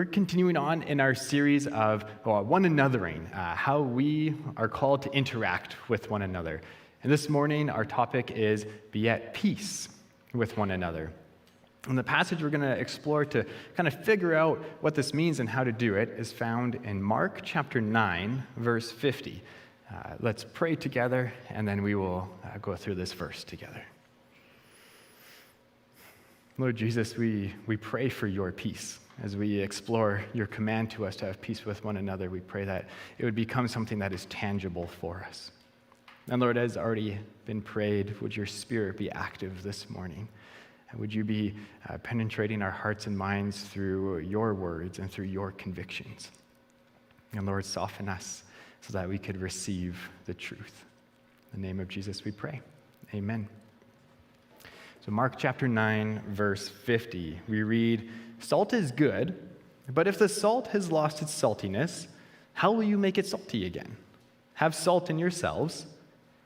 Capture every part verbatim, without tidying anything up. We're continuing on in our series of well, one anothering, uh, how we are called to interact with one another. And this morning, our topic is be at peace with one another. And the passage we're going to explore to kind of figure out what this means and how to do it is found in Mark chapter nine, verse fifty. Uh, let's pray together, and then we will uh, go through this verse together. Lord Jesus, we, we pray for your peace. As we explore your command to us to have peace with one another, we pray that it would become something that is tangible for us. And Lord, as already been prayed, would your spirit be active this morning? And would you be uh, penetrating our hearts and minds through your words and through your convictions? And Lord, soften us so that we could receive the truth. In the name of Jesus we pray. Amen. So Mark chapter nine, verse fifty, we read, "Salt is good, but if the salt has lost its saltiness, how will you make it salty again? Have salt in yourselves,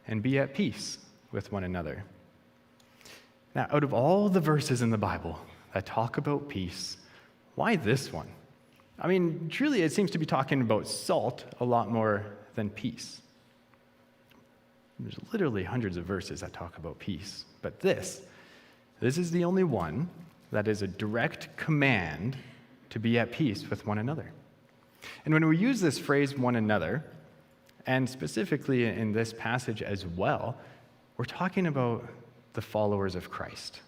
and be at peace with one another." Now, out of all the verses in the Bible that talk about peace, why this one? I mean, truly, it seems to be talking about salt a lot more than peace. There's literally hundreds of verses that talk about peace, but this, this is the only one that is a direct command to be at peace with one another. And when we use this phrase, one another, and specifically in this passage as well, we're talking about the followers of Christ.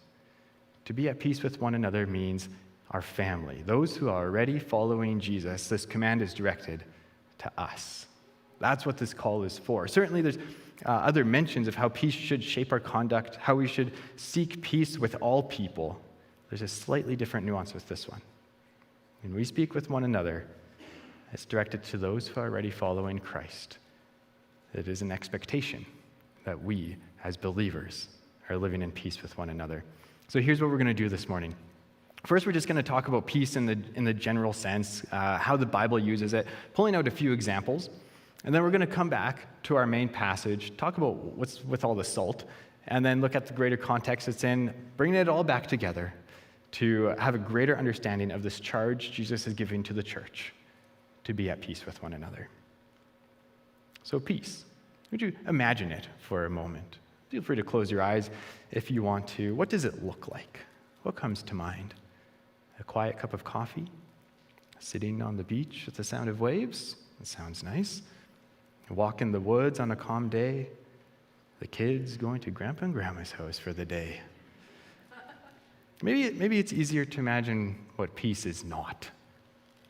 To be at peace with one another means our family. Those who are already following Jesus, this command is directed to us. That's what this call is for. Certainly there's uh, other mentions of how peace should shape our conduct, how we should seek peace with all people. There's a slightly different nuance with this one. When we speak with one another, it's directed to those who are already following Christ. It is an expectation that we, as believers, are living in peace with one another. So here's what we're going to do this morning. First, we're just going to talk about peace in the in the general sense, uh, how the Bible uses it, pulling out a few examples, and then we're going to come back to our main passage, talk about what's with all the salt, and then look at the greater context it's in, bringing it all back together to have a greater understanding of this charge Jesus is giving to the church to be at peace with one another. So peace. Would you imagine it for a moment? Feel free to close your eyes if you want to. What does it look like? What comes to mind? A quiet cup of coffee? Sitting on the beach with the sound of waves? That sounds nice. A walk in the woods on a calm day? The kids going to Grandpa and Grandma's house for the day? Maybe, maybe it's easier to imagine what peace is not.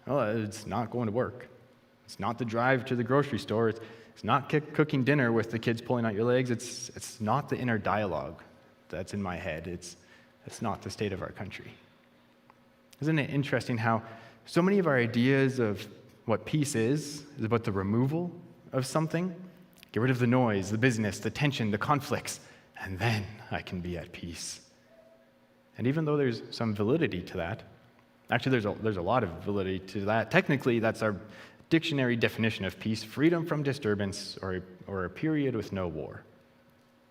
Well, it's not going to work. It's not the drive to the grocery store. It's, it's not kick, cooking dinner with the kids pulling out your legs. It's, it's not the inner dialogue that's in my head. It's, it's not the state of our country. Isn't it interesting how so many of our ideas of what peace is is about the removal of something? Get rid of the noise, the business, the tension, the conflicts, and then I can be at peace. And even though there's some validity to that, actually there's a, there's a lot of validity to that. Technically, that's our dictionary definition of peace: freedom from disturbance or a, or a period with no war.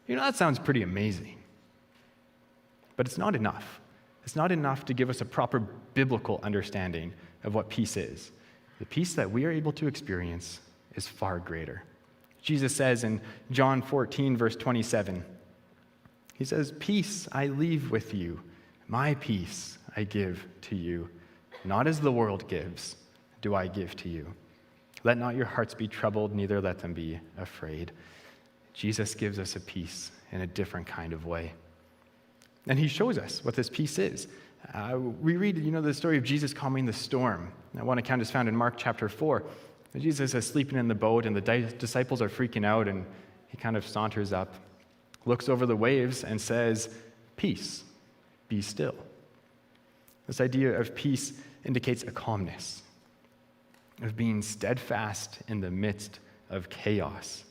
You know, that sounds pretty amazing. But it's not enough. It's not enough to give us a proper biblical understanding of what peace is. The peace that we are able to experience is far greater. Jesus says in John fourteen, verse twenty-seven, he says, "Peace I leave with you. My peace I give to you. Not as the world gives, do I give to you. Let not your hearts be troubled, neither let them be afraid." Jesus gives us a peace in a different kind of way. And he shows us what this peace is. Uh, we read, you know, the story of Jesus calming the storm. Now, one account is found in Mark chapter four. Jesus is sleeping in the boat, and the di- disciples are freaking out, and he kind of saunters up, looks over the waves, and says, "Peace, be still." This idea of peace indicates a calmness, of being steadfast in the midst of chaos.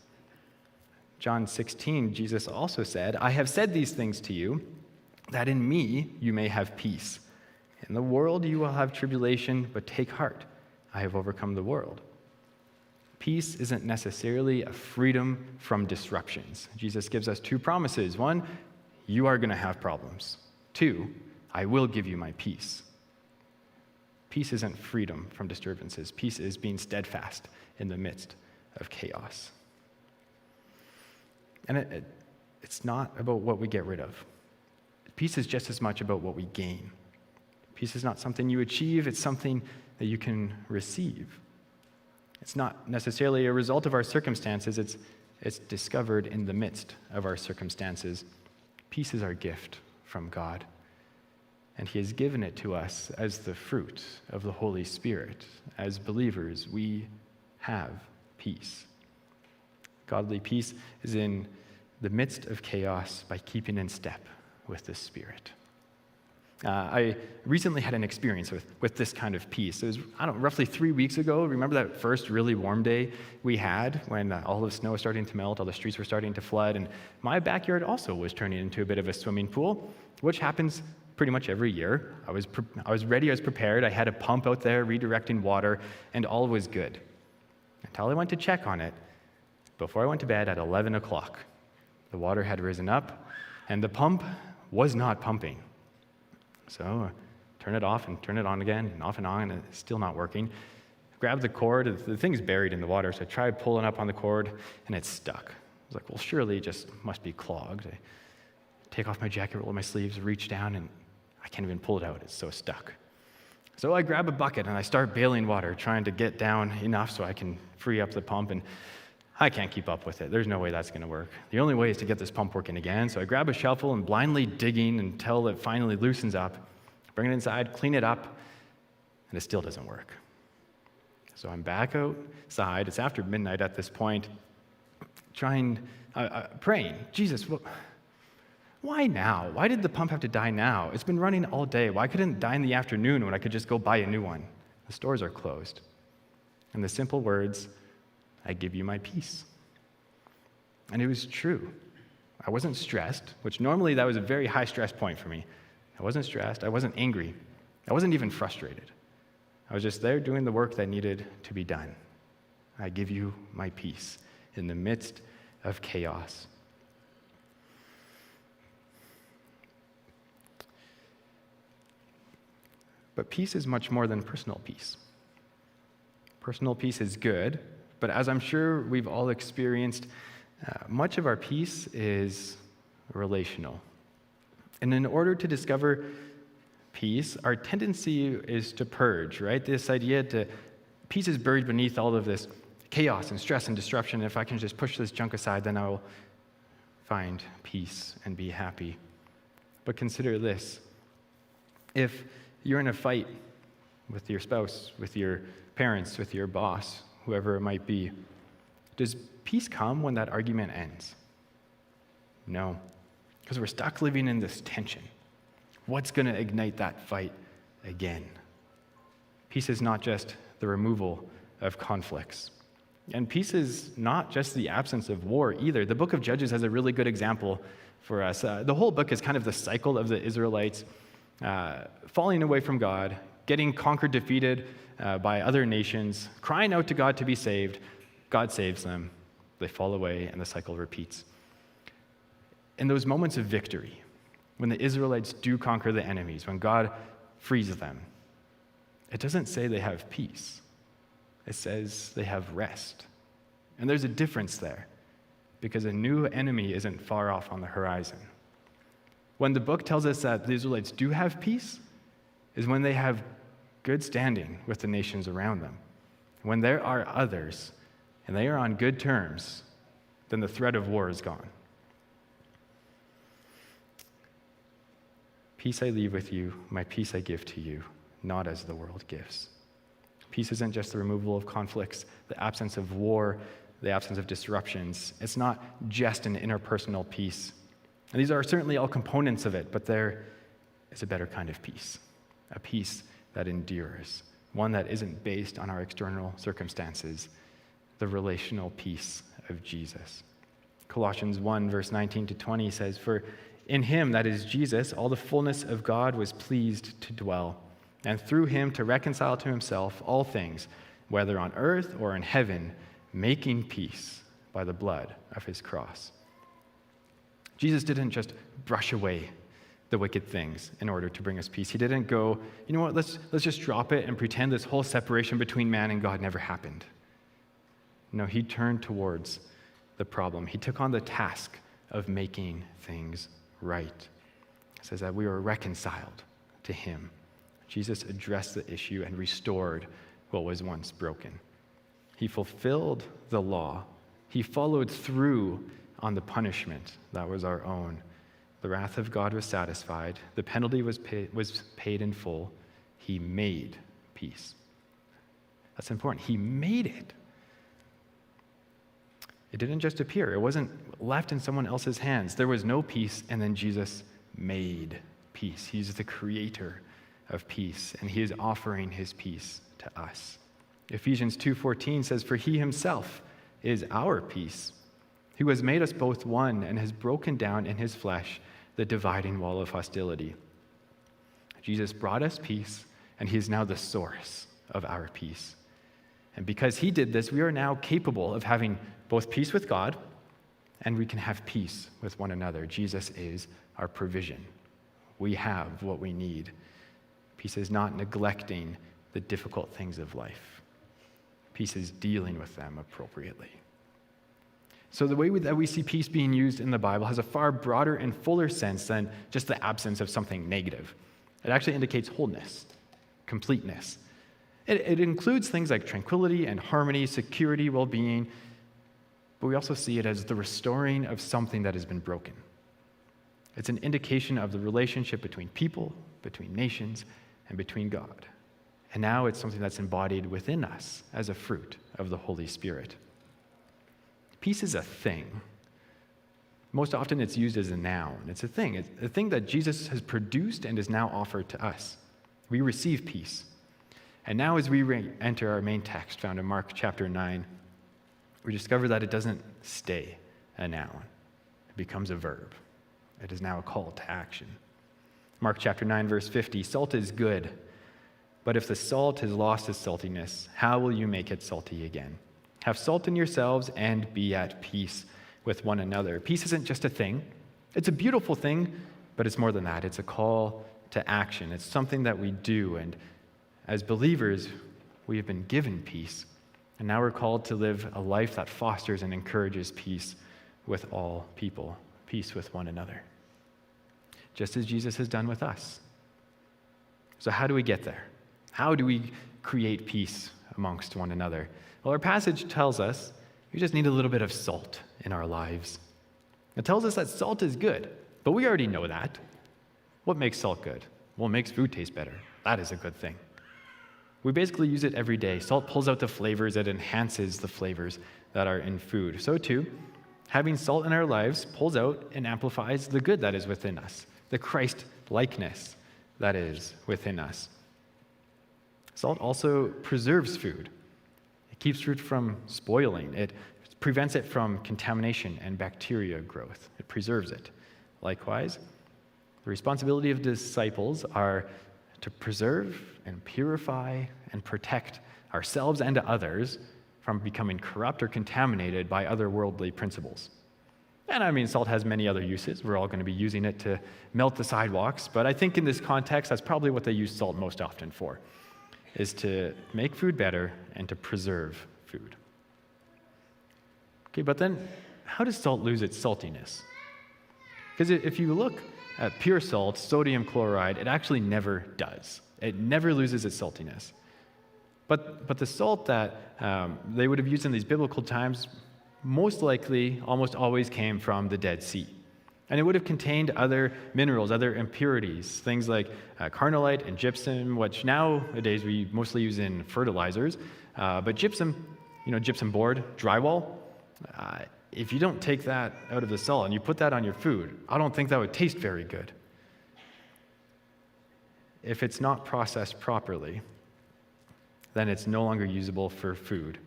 John sixteen, Jesus also said, "I have said these things to you, that in me you may have peace. In the world you will have tribulation, but take heart, I have overcome the world." Peace isn't necessarily a freedom from disruptions. Jesus gives us two promises. One, you are going to have problems. Two, I will give you my peace. Peace isn't freedom from disturbances. Peace is being steadfast in the midst of chaos. And it, it, it's not about what we get rid of. Peace is just as much about what we gain. Peace is not something you achieve, it's something that you can receive. It's not necessarily a result of our circumstances, it's, it's discovered in the midst of our circumstances. Peace is our gift from God, and he has given it to us as the fruit of the Holy Spirit. As believers, we have peace. Godly peace is in the midst of chaos by keeping in step with the Spirit. Uh, I recently had an experience with, with this kind of peace. It was, I don't know, roughly three weeks ago. Remember that first really warm day we had when uh, all the snow was starting to melt, all the streets were starting to flood, and my backyard also was turning into a bit of a swimming pool, which happens pretty much every year. I was, pre- I was ready, I was prepared. I had a pump out there redirecting water, and all was good. Until I went to check on it, before I went to bed at eleven o'clock, the water had risen up, and the pump was not pumping. So I turn it off and turn it on again, and off and on, and it's still not working. I grabbed the cord, the thing's buried in the water, so I tried pulling up on the cord, and it's stuck. I was like, well, surely it just must be clogged. I take off my jacket, roll up my sleeves, reach down, and I can't even pull it out, it's so stuck. So I grab a bucket, and I start bailing water, trying to get down enough so I can free up the pump, and I can't keep up with it. There's no way that's going to work. The only way is to get this pump working again. So I grab a shovel and blindly digging until it finally loosens up, bring it inside, clean it up, and it still doesn't work. So I'm back outside. It's after midnight at this point, trying, uh, uh, praying, Jesus, well, why now? Why did the pump have to die now? It's been running all day. Why couldn't it die in the afternoon when I could just go buy a new one? The stores are closed. And the simple words, I give you my peace. And it was true. I wasn't stressed, which normally that was a very high stress point for me. I wasn't stressed. I wasn't angry. I wasn't even frustrated. I was just there doing the work that needed to be done. I give you my peace in the midst of chaos. But peace is much more than personal peace. Personal peace is good. But as I'm sure we've all experienced, uh, much of our peace is relational. And in order to discover peace, our tendency is to purge, right? This idea to, peace is buried beneath all of this chaos and stress and disruption. If I can just push this junk aside, then I will find peace and be happy. But consider this. If you're in a fight with your spouse, with your parents, with your boss, whoever it might be, does peace come when that argument ends? No, because we're stuck living in this tension. What's going to ignite that fight again? Peace is not just the removal of conflicts. And peace is not just the absence of war either. The book of Judges has a really good example for us. Uh, the whole book is kind of the cycle of the Israelites uh, falling away from God, getting conquered, defeated uh, by other nations, crying out to God to be saved. God saves them. They fall away, and the cycle repeats. In those moments of victory, when the Israelites do conquer the enemies, when God frees them, it doesn't say they have peace. It says they have rest. And there's a difference there, because a new enemy isn't far off on the horizon. When the book tells us that the Israelites do have peace, is when they have good standing with the nations around them. When there are others, and they are on good terms, then the threat of war is gone. Peace I leave with you, my peace I give to you, not as the world gives. Peace isn't just the removal of conflicts, the absence of war, the absence of disruptions. It's not just an interpersonal peace. And these are certainly all components of it, but there is a better kind of peace. A peace that endures, one that isn't based on our external circumstances, the relational peace of Jesus. Colossians one, verse nineteen to twenty says, "For in him, that is Jesus, all the fullness of God was pleased to dwell, and through him to reconcile to himself all things, whether on earth or in heaven, making peace by the blood of his cross." Jesus didn't just brush away the wicked things in order to bring us peace. He didn't go, you know what, let's let's just drop it and pretend this whole separation between man and God never happened. No, he turned towards the problem. He took on the task of making things right. It says that we were reconciled to him. Jesus addressed the issue and restored what was once broken. He fulfilled the law. He followed through on the punishment that was our own. The wrath of God was satisfied. The penalty was paid, was paid in full. He made peace. That's important. He made it. It didn't just appear. It wasn't left in someone else's hands. There was no peace, and then Jesus made peace. He's the creator of peace, and he is offering his peace to us. Ephesians two fourteen says, "For he himself is our peace, who has made us both one and has broken down in his flesh the dividing wall of hostility." Jesus brought us peace, and he is now the source of our peace. And because he did this, we are now capable of having both peace with God, and we can have peace with one another. Jesus is our provision. We have what we need. Peace is not neglecting the difficult things of life. Peace is dealing with them appropriately. So the way that we see peace being used in the Bible has a far broader and fuller sense than just the absence of something negative. It actually indicates wholeness, completeness. It, it includes things like tranquility and harmony, security, well-being, but we also see it as the restoring of something that has been broken. It's an indication of the relationship between people, between nations, and between God. And now it's something that's embodied within us as a fruit of the Holy Spirit. Peace is a thing. Most often it's used as a noun. It's a thing. It's a thing that Jesus has produced and is now offered to us. We receive peace. And now as we re- enter our main text found in Mark chapter nine, we discover that it doesn't stay a noun. It becomes a verb. It is now a call to action. Mark chapter nine, verse fifty, "Salt is good, but if the salt has lost its saltiness, how will you make it salty again? Have salt in yourselves and be at peace with one another." Peace isn't just a thing. It's a beautiful thing, but it's more than that. It's a call to action. It's something that we do, and as believers, we have been given peace, and now we're called to live a life that fosters and encourages peace with all people, peace with one another, just as Jesus has done with us. So how do we get there? How do we create peace amongst one another? Well, our passage tells us we just need a little bit of salt in our lives. It tells us that salt is good, but we already know that. What makes salt good? Well, it makes food taste better. That is a good thing. We basically use it every day. Salt pulls out the flavors. It enhances the flavors that are in food. So too, having salt in our lives pulls out and amplifies the good that is within us, the Christ-likeness that is within us. Salt also preserves food. It keeps food from spoiling. It prevents it from contamination and bacteria growth. It preserves it. Likewise, the responsibility of disciples are to preserve and purify and protect ourselves and others from becoming corrupt or contaminated by otherworldly principles. And I mean, salt has many other uses. We're all going to be using it to melt the sidewalks, but I think in this context, that's probably what they use salt most often for, is to make food better and to preserve food. Okay, but then how does salt lose its saltiness? Because if you look at pure salt, sodium chloride, it actually never does. It never loses its saltiness. But but the salt that um, they would have used in these biblical times most likely almost always came from the Dead Sea. And it would have contained other minerals, other impurities, things like uh, carnallite and gypsum, which nowadays we mostly use in fertilizers. Uh, but gypsum, you know, gypsum board, drywall, uh, if you don't take that out of the salt and you put that on your food, I don't think that would taste very good. If it's not processed properly, then it's no longer usable for food.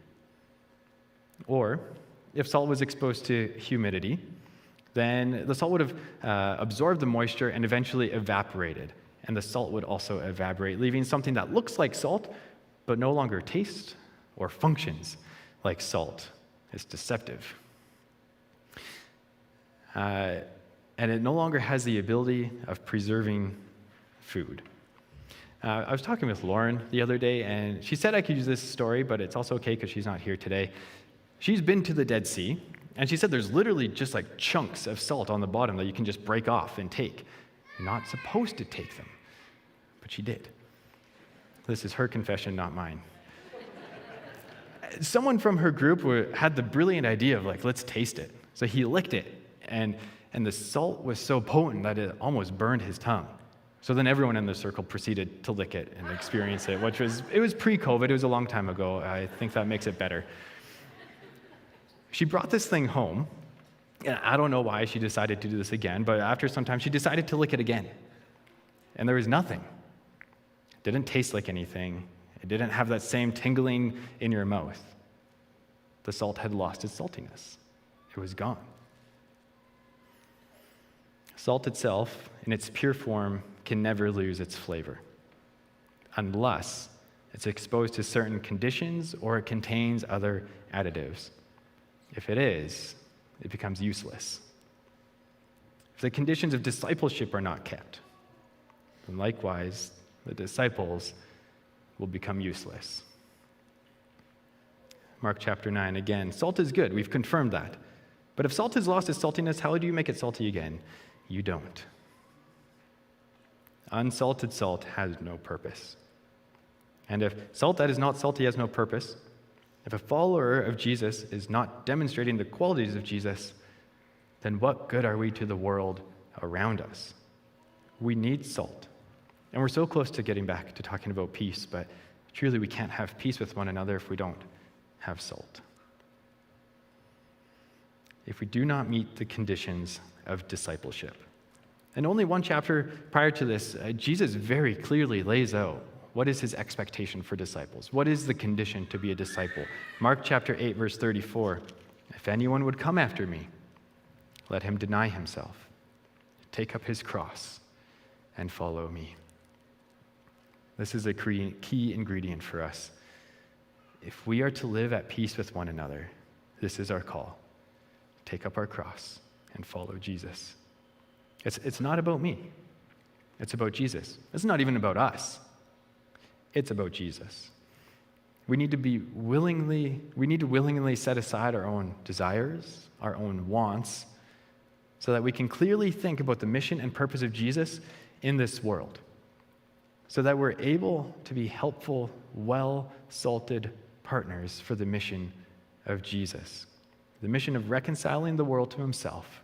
Or if salt was exposed to humidity, then the salt would have uh, absorbed the moisture and eventually evaporated, and the salt would also evaporate, leaving something that looks like salt but no longer tastes or functions like salt. It's deceptive. Uh, and it no longer has the ability of preserving food. Uh, I was talking with Lauren the other day, and she said I could use this story, but it's also okay because she's not here today. She's been to the Dead Sea, and she said there's literally just like chunks of salt on the bottom that you can just break off and take. You're not supposed to take them, but she did. This is her confession, not mine. Someone from her group had the brilliant idea of like, let's taste it. So he licked it, and and the salt was so potent that it almost burned his tongue. So then everyone in the circle proceeded to lick it and experience it, which was, it was pre-COVID, it was a long time ago. I think that makes it better. She brought this thing home, and I don't know why she decided to do this again, but after some time, she decided to lick it again. And there was nothing. It didn't taste like anything. It didn't have that same tingling in your mouth. The salt had lost its saltiness. It was gone. Salt itself, in its pure form, can never lose its flavor, unless it's exposed to certain conditions or it contains other additives. If it is, it becomes useless. If the conditions of discipleship are not kept, then likewise, the disciples will become useless. Mark chapter nine, again, salt is good. We've confirmed that. But if salt has lost its saltiness, how do you make it salty again? You don't. Unsalted salt has no purpose. And if salt that is not salty has no purpose, if a follower of Jesus is not demonstrating the qualities of Jesus, then what good are we to the world around us? We need salt. And we're so close to getting back to talking about peace, but truly we can't have peace with one another if we don't have salt. If we do not meet the conditions of discipleship. And only one chapter prior to this, uh, Jesus very clearly lays out what is his expectation for disciples. What is the condition to be a disciple? Mark chapter eight, verse thirty-four, if anyone would come after me, let him deny himself, take up his cross, and follow me. This is a key ingredient for us. If we are to live at peace with one another, this is our call. Take up our cross and follow Jesus. It's, it's not about me. It's about Jesus. It's not even about us. It's about Jesus. We need to be willingly, we need to willingly set aside our own desires, our own wants, so that we can clearly think about the mission and purpose of Jesus in this world, so that we're able to be helpful, well-salted partners for the mission of Jesus, the mission of reconciling the world to himself,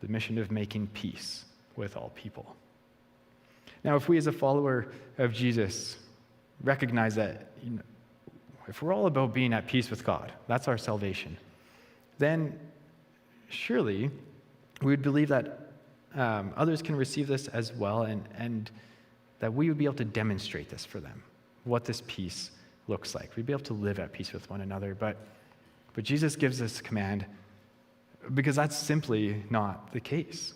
the mission of making peace with all people. Now, if we as a follower of Jesus recognize that, you know, if we're all about being at peace with God, that's our salvation, then surely we would believe that um, others can receive this as well, and and that we would be able to demonstrate this for them, what this peace looks like. We'd be able to live at peace with one another, but but Jesus gives this command because that's simply not the case.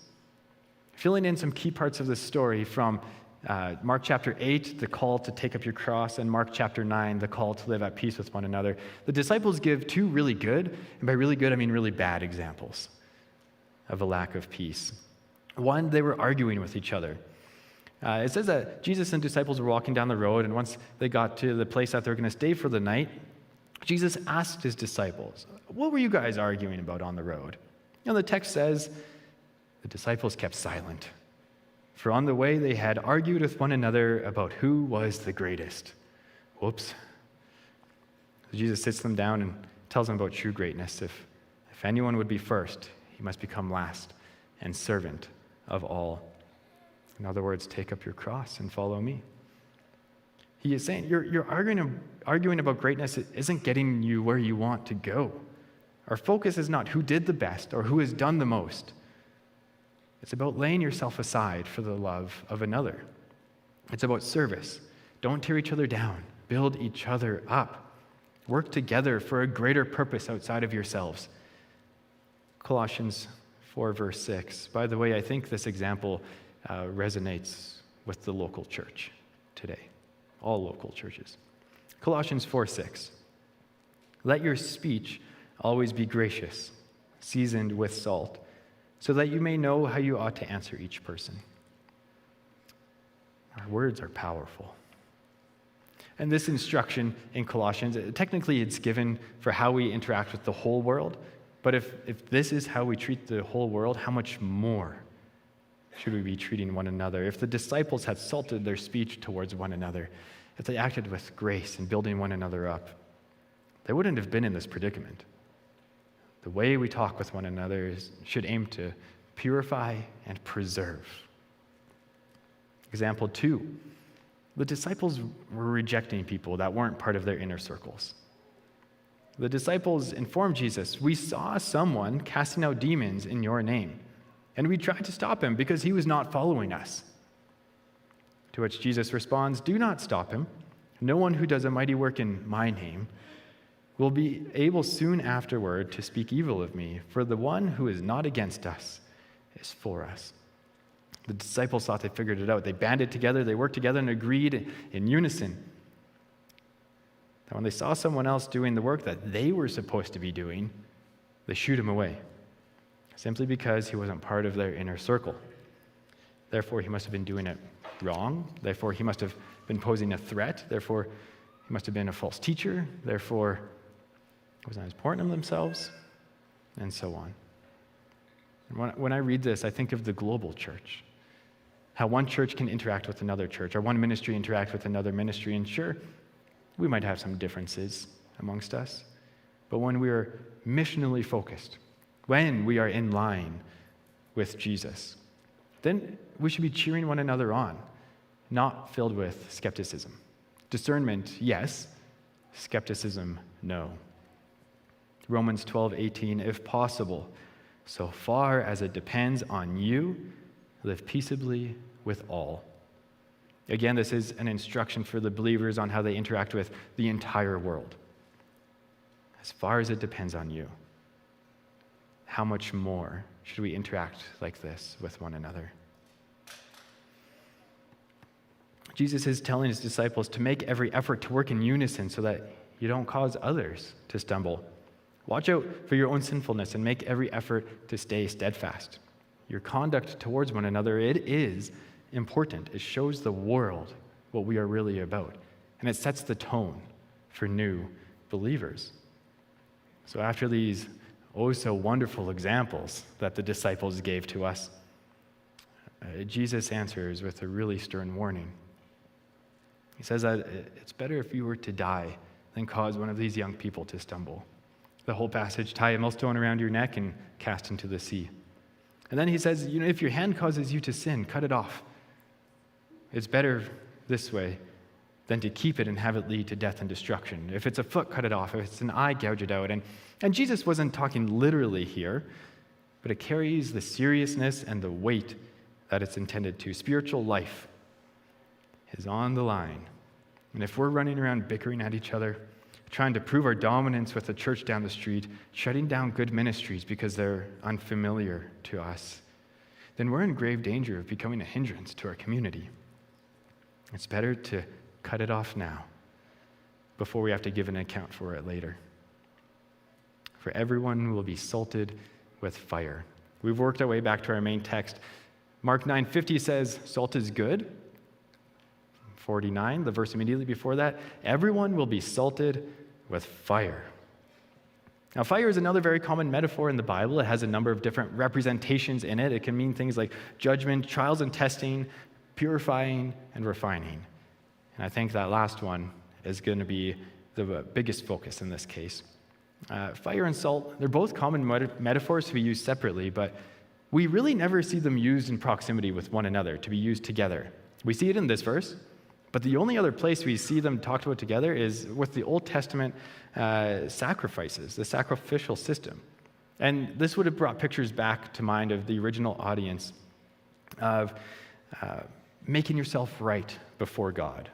Filling in some key parts of this story from uh, Mark chapter eight, the call to take up your cross, and Mark chapter nine, the call to live at peace with one another, the disciples give two really good, and by really good I mean really bad examples of a lack of peace. One, they were arguing with each other. Uh, it says that Jesus and disciples were walking down the road, and once they got to the place that they were going to stay for the night, Jesus asked his disciples, what were you guys arguing about on the road? And the text says, the disciples kept silent, for on the way they had argued with one another about who was the greatest. Whoops. So Jesus sits them down and tells them about true greatness. If, if anyone would be first, he must become last and servant of all. In other words, take up your cross and follow me. He is saying, you're, you're arguing, arguing about greatness isn't getting you where you want to go. Our focus is not who did the best or who has done the most. It's about laying yourself aside for the love of another. It's about service. Don't tear each other down. Build each other up. Work together for a greater purpose outside of yourselves. Colossians four, verse six. By the way, I think this example uh, resonates with the local church today. All local churches. Colossians four six. Let your speech always be gracious, seasoned with salt, so that you may know how you ought to answer each person. Our words are powerful. And this instruction in Colossians, technically it's given for how we interact with the whole world, but if, if this is how we treat the whole world, how much more should we be treating one another? If the disciples had salted their speech towards one another, if they acted with grace and building one another up, they wouldn't have been in this predicament. The way we talk with one another is, should aim to purify and preserve. Example two, the disciples were rejecting people that weren't part of their inner circles. The disciples informed Jesus, "We saw someone casting out demons in your name, and we tried to stop him because he was not following us." To which Jesus responds, "Do not stop him. No one who does a mighty work in my name will be able soon afterward to speak evil of me, for the one who is not against us is for us." The disciples thought they figured it out. They banded together, they worked together, and agreed in unison that when they saw someone else doing the work that they were supposed to be doing, they shoot him away, simply because he wasn't part of their inner circle. Therefore, he must have been doing it wrong. Therefore, he must have been posing a threat. Therefore, he must have been a false teacher. Therefore, it was not important of themselves, and so on. And when, when I read this, I think of the global church. How one church can interact with another church, or one ministry interact with another ministry, and sure, we might have some differences amongst us, but when we are missionally focused, when we are in line with Jesus, then we should be cheering one another on, not filled with skepticism. Discernment, yes. Skepticism, no. Romans twelve eighteen, if possible, so far as it depends on you, live peaceably with all. Again, this is an instruction for the believers on how they interact with the entire world. As far as it depends on you, how much more should we interact like this with one another? Jesus is telling his disciples to make every effort to work in unison so that you don't cause others to stumble. Watch out for your own sinfulness and make every effort to stay steadfast. Your conduct towards one another, it is important. It shows the world what we are really about, and it sets the tone for new believers. So after these oh so wonderful examples that the disciples gave to us, uh, Jesus answers with a really stern warning. He says that it's better if you were to die than cause one of these young people to stumble. The whole passage, tie a millstone around your neck and cast into the sea. And then he says, you know, if your hand causes you to sin, cut it off. It's better this way than to keep it and have it lead to death and destruction. If it's a foot, cut it off. If it's an eye, gouge it out. And, and Jesus wasn't talking literally here, but it carries the seriousness and the weight that it's intended to. Spiritual life is on the line. And if we're running around bickering at each other, trying to prove our dominance with the church down the street, shutting down good ministries because they're unfamiliar to us, then we're in grave danger of becoming a hindrance to our community. It's better to cut it off now before we have to give an account for it later. For everyone will be salted with fire. We've worked our way back to our main text. Mark nine fifty says, salt is good. forty-nine, the verse immediately before that, everyone will be salted with fire. Now, fire is another very common metaphor in the Bible. It has a number of different representations in it. It can mean things like judgment, trials and testing, purifying and refining. And I think that last one is going to be the biggest focus in this case. Uh, fire and salt, they're both common met- metaphors to be used separately, but we really never see them used in proximity with one another, to be used together. We see it in this verse, but the only other place we see them talked about together is with the Old Testament uh, sacrifices, the sacrificial system. And this would have brought pictures back to mind of the original audience of uh, making yourself right before God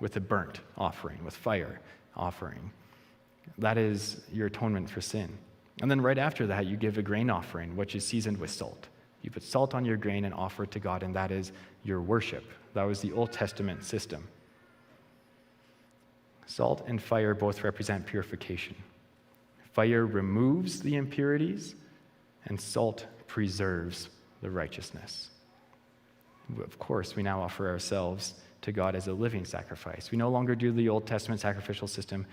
with a burnt offering, with fire offering. That is your atonement for sin. And then right after that, you give a grain offering, which is seasoned with salt. You put salt on your grain and offer it to God, and that is your worship. That was the Old Testament system. Salt and fire both represent purification. Fire removes the impurities, and salt preserves the righteousness. Of course, we now offer ourselves to God as a living sacrifice. We no longer do the Old Testament sacrificial system.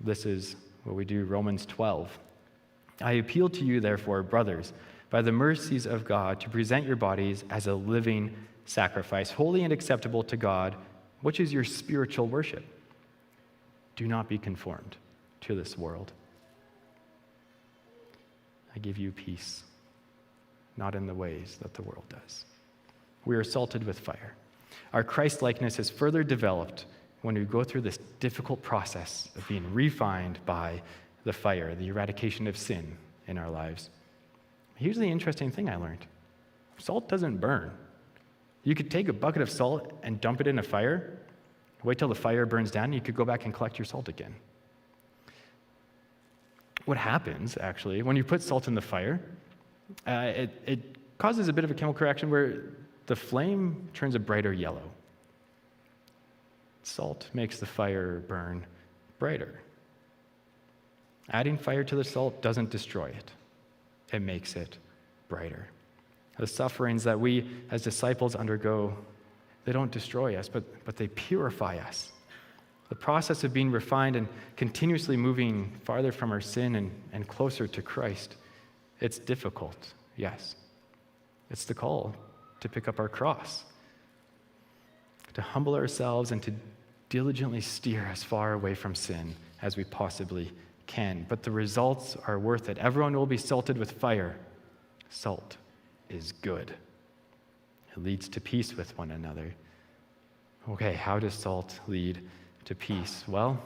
This is what we do, Romans twelve. I appeal to you, therefore, brothers, by the mercies of God, to present your bodies as a living sacrifice, holy and acceptable to God, which is your spiritual worship. Do not be conformed to this world. I give you peace, not in the ways that the world does. We are assaulted with fire. Our Christ-likeness is further developed when we go through this difficult process of being refined by the fire, the eradication of sin in our lives. Here's the interesting thing I learned. Salt doesn't burn. You could take a bucket of salt and dump it in a fire, wait till the fire burns down, and you could go back and collect your salt again. What happens, actually, when you put salt in the fire, uh, it, it causes a bit of a chemical reaction where the flame turns a brighter yellow. Salt makes the fire burn brighter. Adding fire to the salt doesn't destroy it. It makes it brighter. The sufferings that we as disciples undergo, they don't destroy us, but, but they purify us. The process of being refined and continuously moving farther from our sin and, and closer to Christ, it's difficult, yes. It's the call to pick up our cross, to humble ourselves and to diligently steer as far away from sin as we possibly can. But the results are worth it. Everyone will be salted with fire. Salt is good. It leads to peace with one another. Okay, how does salt lead to peace? Well,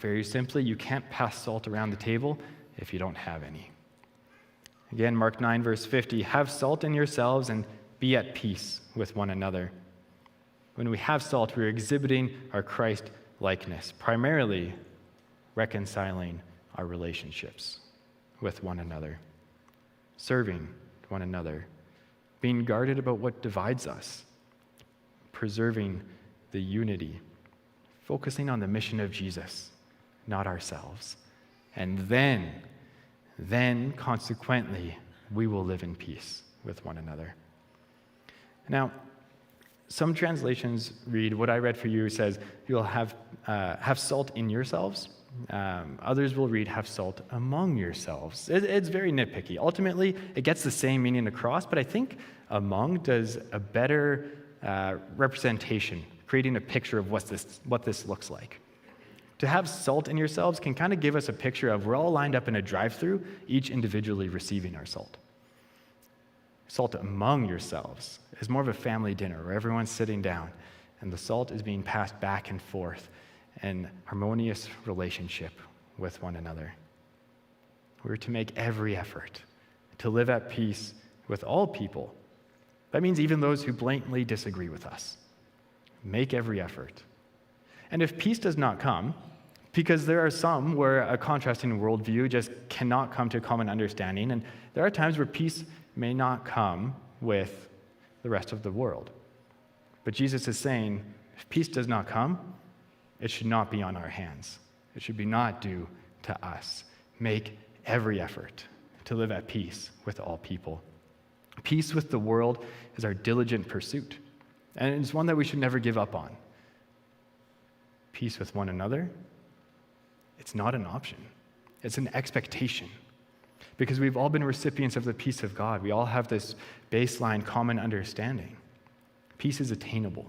very simply, you can't pass salt around the table if you don't have any. Again, Mark nine, verse fifty, have salt in yourselves and be at peace with one another. When we have salt, we're exhibiting our Christ-likeness, primarily reconciling our relationships with one another, serving one another, being guarded about what divides us, preserving the unity, focusing on the mission of Jesus, not ourselves. And then, then consequently, we will live in peace with one another. Now, some translations read, what I read for you says, you'll have uh, have salt in yourselves. Um, others will read, have salt among yourselves. It, it's very nitpicky. Ultimately, it gets the same meaning across, but I think among does a better uh, representation, creating a picture of what's this, what this looks like. To have salt in yourselves can kind of give us a picture of we're all lined up in a drive-thru, each individually receiving our salt. Salt among yourselves is more of a family dinner where everyone's sitting down and the salt is being passed back and forth in harmonious relationship with one another. We're to make every effort to live at peace with all people. That means even those who blatantly disagree with us. Make every effort. And if peace does not come, because there are some where a contrasting worldview just cannot come to a common understanding, and there are times where peace may not come with the rest of the world. But Jesus is saying, if peace does not come, it should not be on our hands. It should be not due to us. Make every effort to live at peace with all people. Peace with the world is our diligent pursuit, and it's one that we should never give up on. Peace with one another, it's not an option. It's an expectation. Because we've all been recipients of the peace of God. We all have this baseline common understanding. Peace is attainable.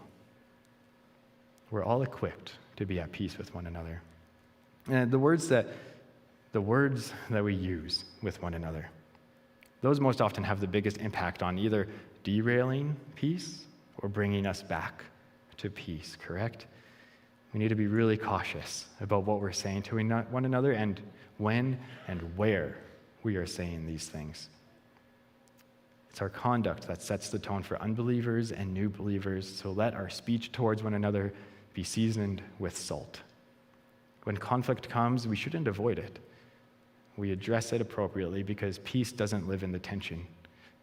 We're all equipped to be at peace with one another. And the words that the words that we use with one another, those most often have the biggest impact on either derailing peace or bringing us back to peace, correct? We need to be really cautious about what we're saying to one another and when and where we are saying these things. It's our conduct that sets the tone for unbelievers and new believers, so let our speech towards one another be seasoned with salt. When conflict comes, we shouldn't avoid it. We address it appropriately because peace doesn't live in the tension.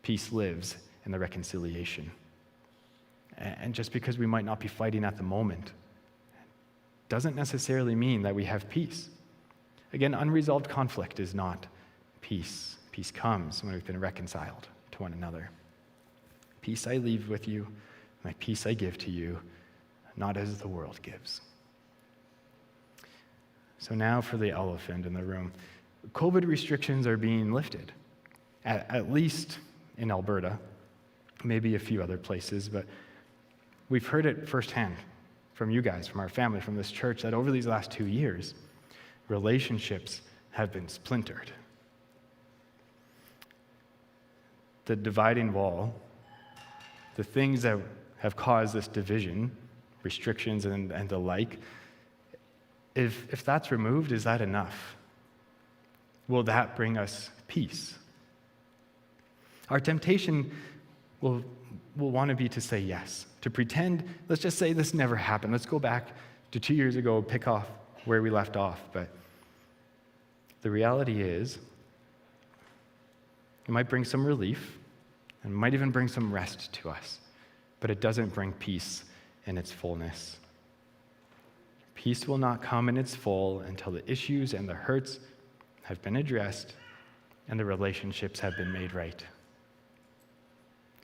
Peace lives in the reconciliation. And just because we might not be fighting at the moment doesn't necessarily mean that we have peace. Again, unresolved conflict is not peace. Peace comes when we've been reconciled with one another. Peace I leave with you, my peace I give to you, not as the world gives. So now for the elephant in the room. COVID restrictions are being lifted, at, at least in Alberta, maybe a few other places, but we've heard it firsthand from you guys, from our family, from this church, that over these last two years, relationships have been splintered. The dividing wall, the things that have caused this division, restrictions and, and the like, if if that's removed, is that enough? Will that bring us peace? Our temptation will will want to be to say yes, to pretend, let's just say this never happened. Let's go back to two years ago, pick off where we left off. But the reality is, it might bring some relief, and might even bring some rest to us, but it doesn't bring peace in its fullness. Peace will not come in its full until the issues and the hurts have been addressed and the relationships have been made right.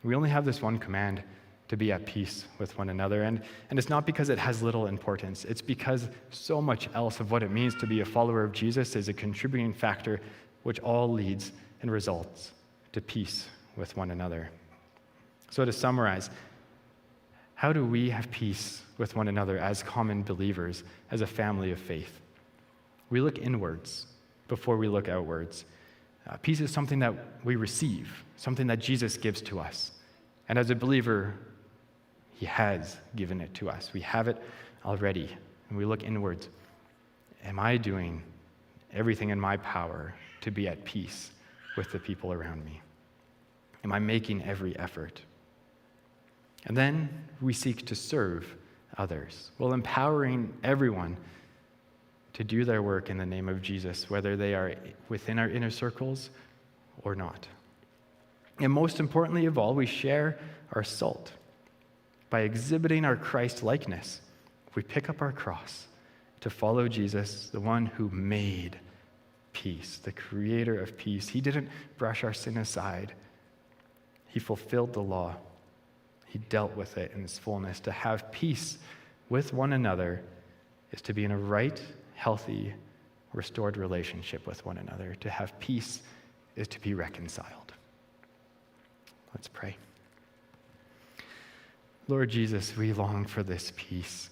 We only have this one command, to be at peace with one another, and, and it's not because it has little importance. It's because so much else of what it means to be a follower of Jesus is a contributing factor which all leads and results to peace with one another. So to summarize, how do we have peace with one another as common believers, as a family of faith? We look inwards before we look outwards. Uh, peace is something that we receive, something that Jesus gives to us. And as a believer, he has given it to us. We have it already. And we look inwards. Am I doing everything in my power to be at peace with the people around me? Am I making every effort? And then we seek to serve others while empowering everyone to do their work in the name of Jesus, whether they are within our inner circles or not. And most importantly of all, we share our salt. By exhibiting our Christ-likeness, we pick up our cross to follow Jesus, the one who made peace, the creator of peace. He didn't brush our sin aside. He fulfilled the law. He dealt with it in its fullness. To have peace with one another is to be in a right, healthy, restored relationship with one another. To have peace is to be reconciled. Let's pray. Lord Jesus, we long for this peace.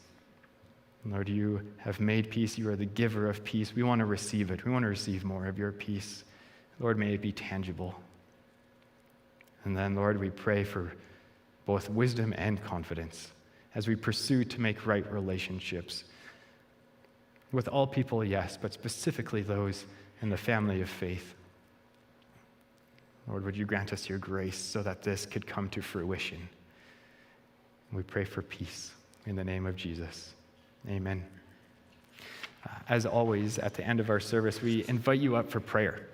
Lord, you have made peace. You are the giver of peace. We want to receive it. We want to receive more of your peace. Lord, may it be tangible. And then, Lord, we pray for both wisdom and confidence as we pursue to make right relationships with all people, yes, but specifically those in the family of faith. Lord, would you grant us your grace so that this could come to fruition? We pray for peace in the name of Jesus. Amen. Uh, as always, at the end of our service, we invite you up for prayer.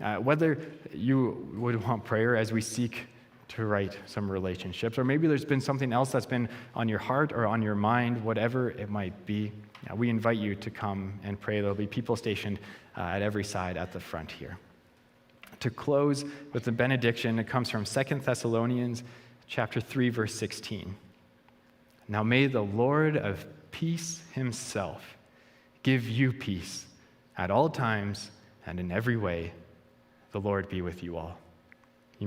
Uh, whether you would want prayer as we seek to right some relationships, or maybe there's been something else that's been on your heart or on your mind, whatever it might be, uh, we invite you to come and pray. There'll be people stationed uh, at every side at the front here. To close with the benediction, it comes from Second Thessalonians chapter three, verse sixteen. Now may the Lord of peace himself give you peace at all times and in every way. The Lord be with you all. You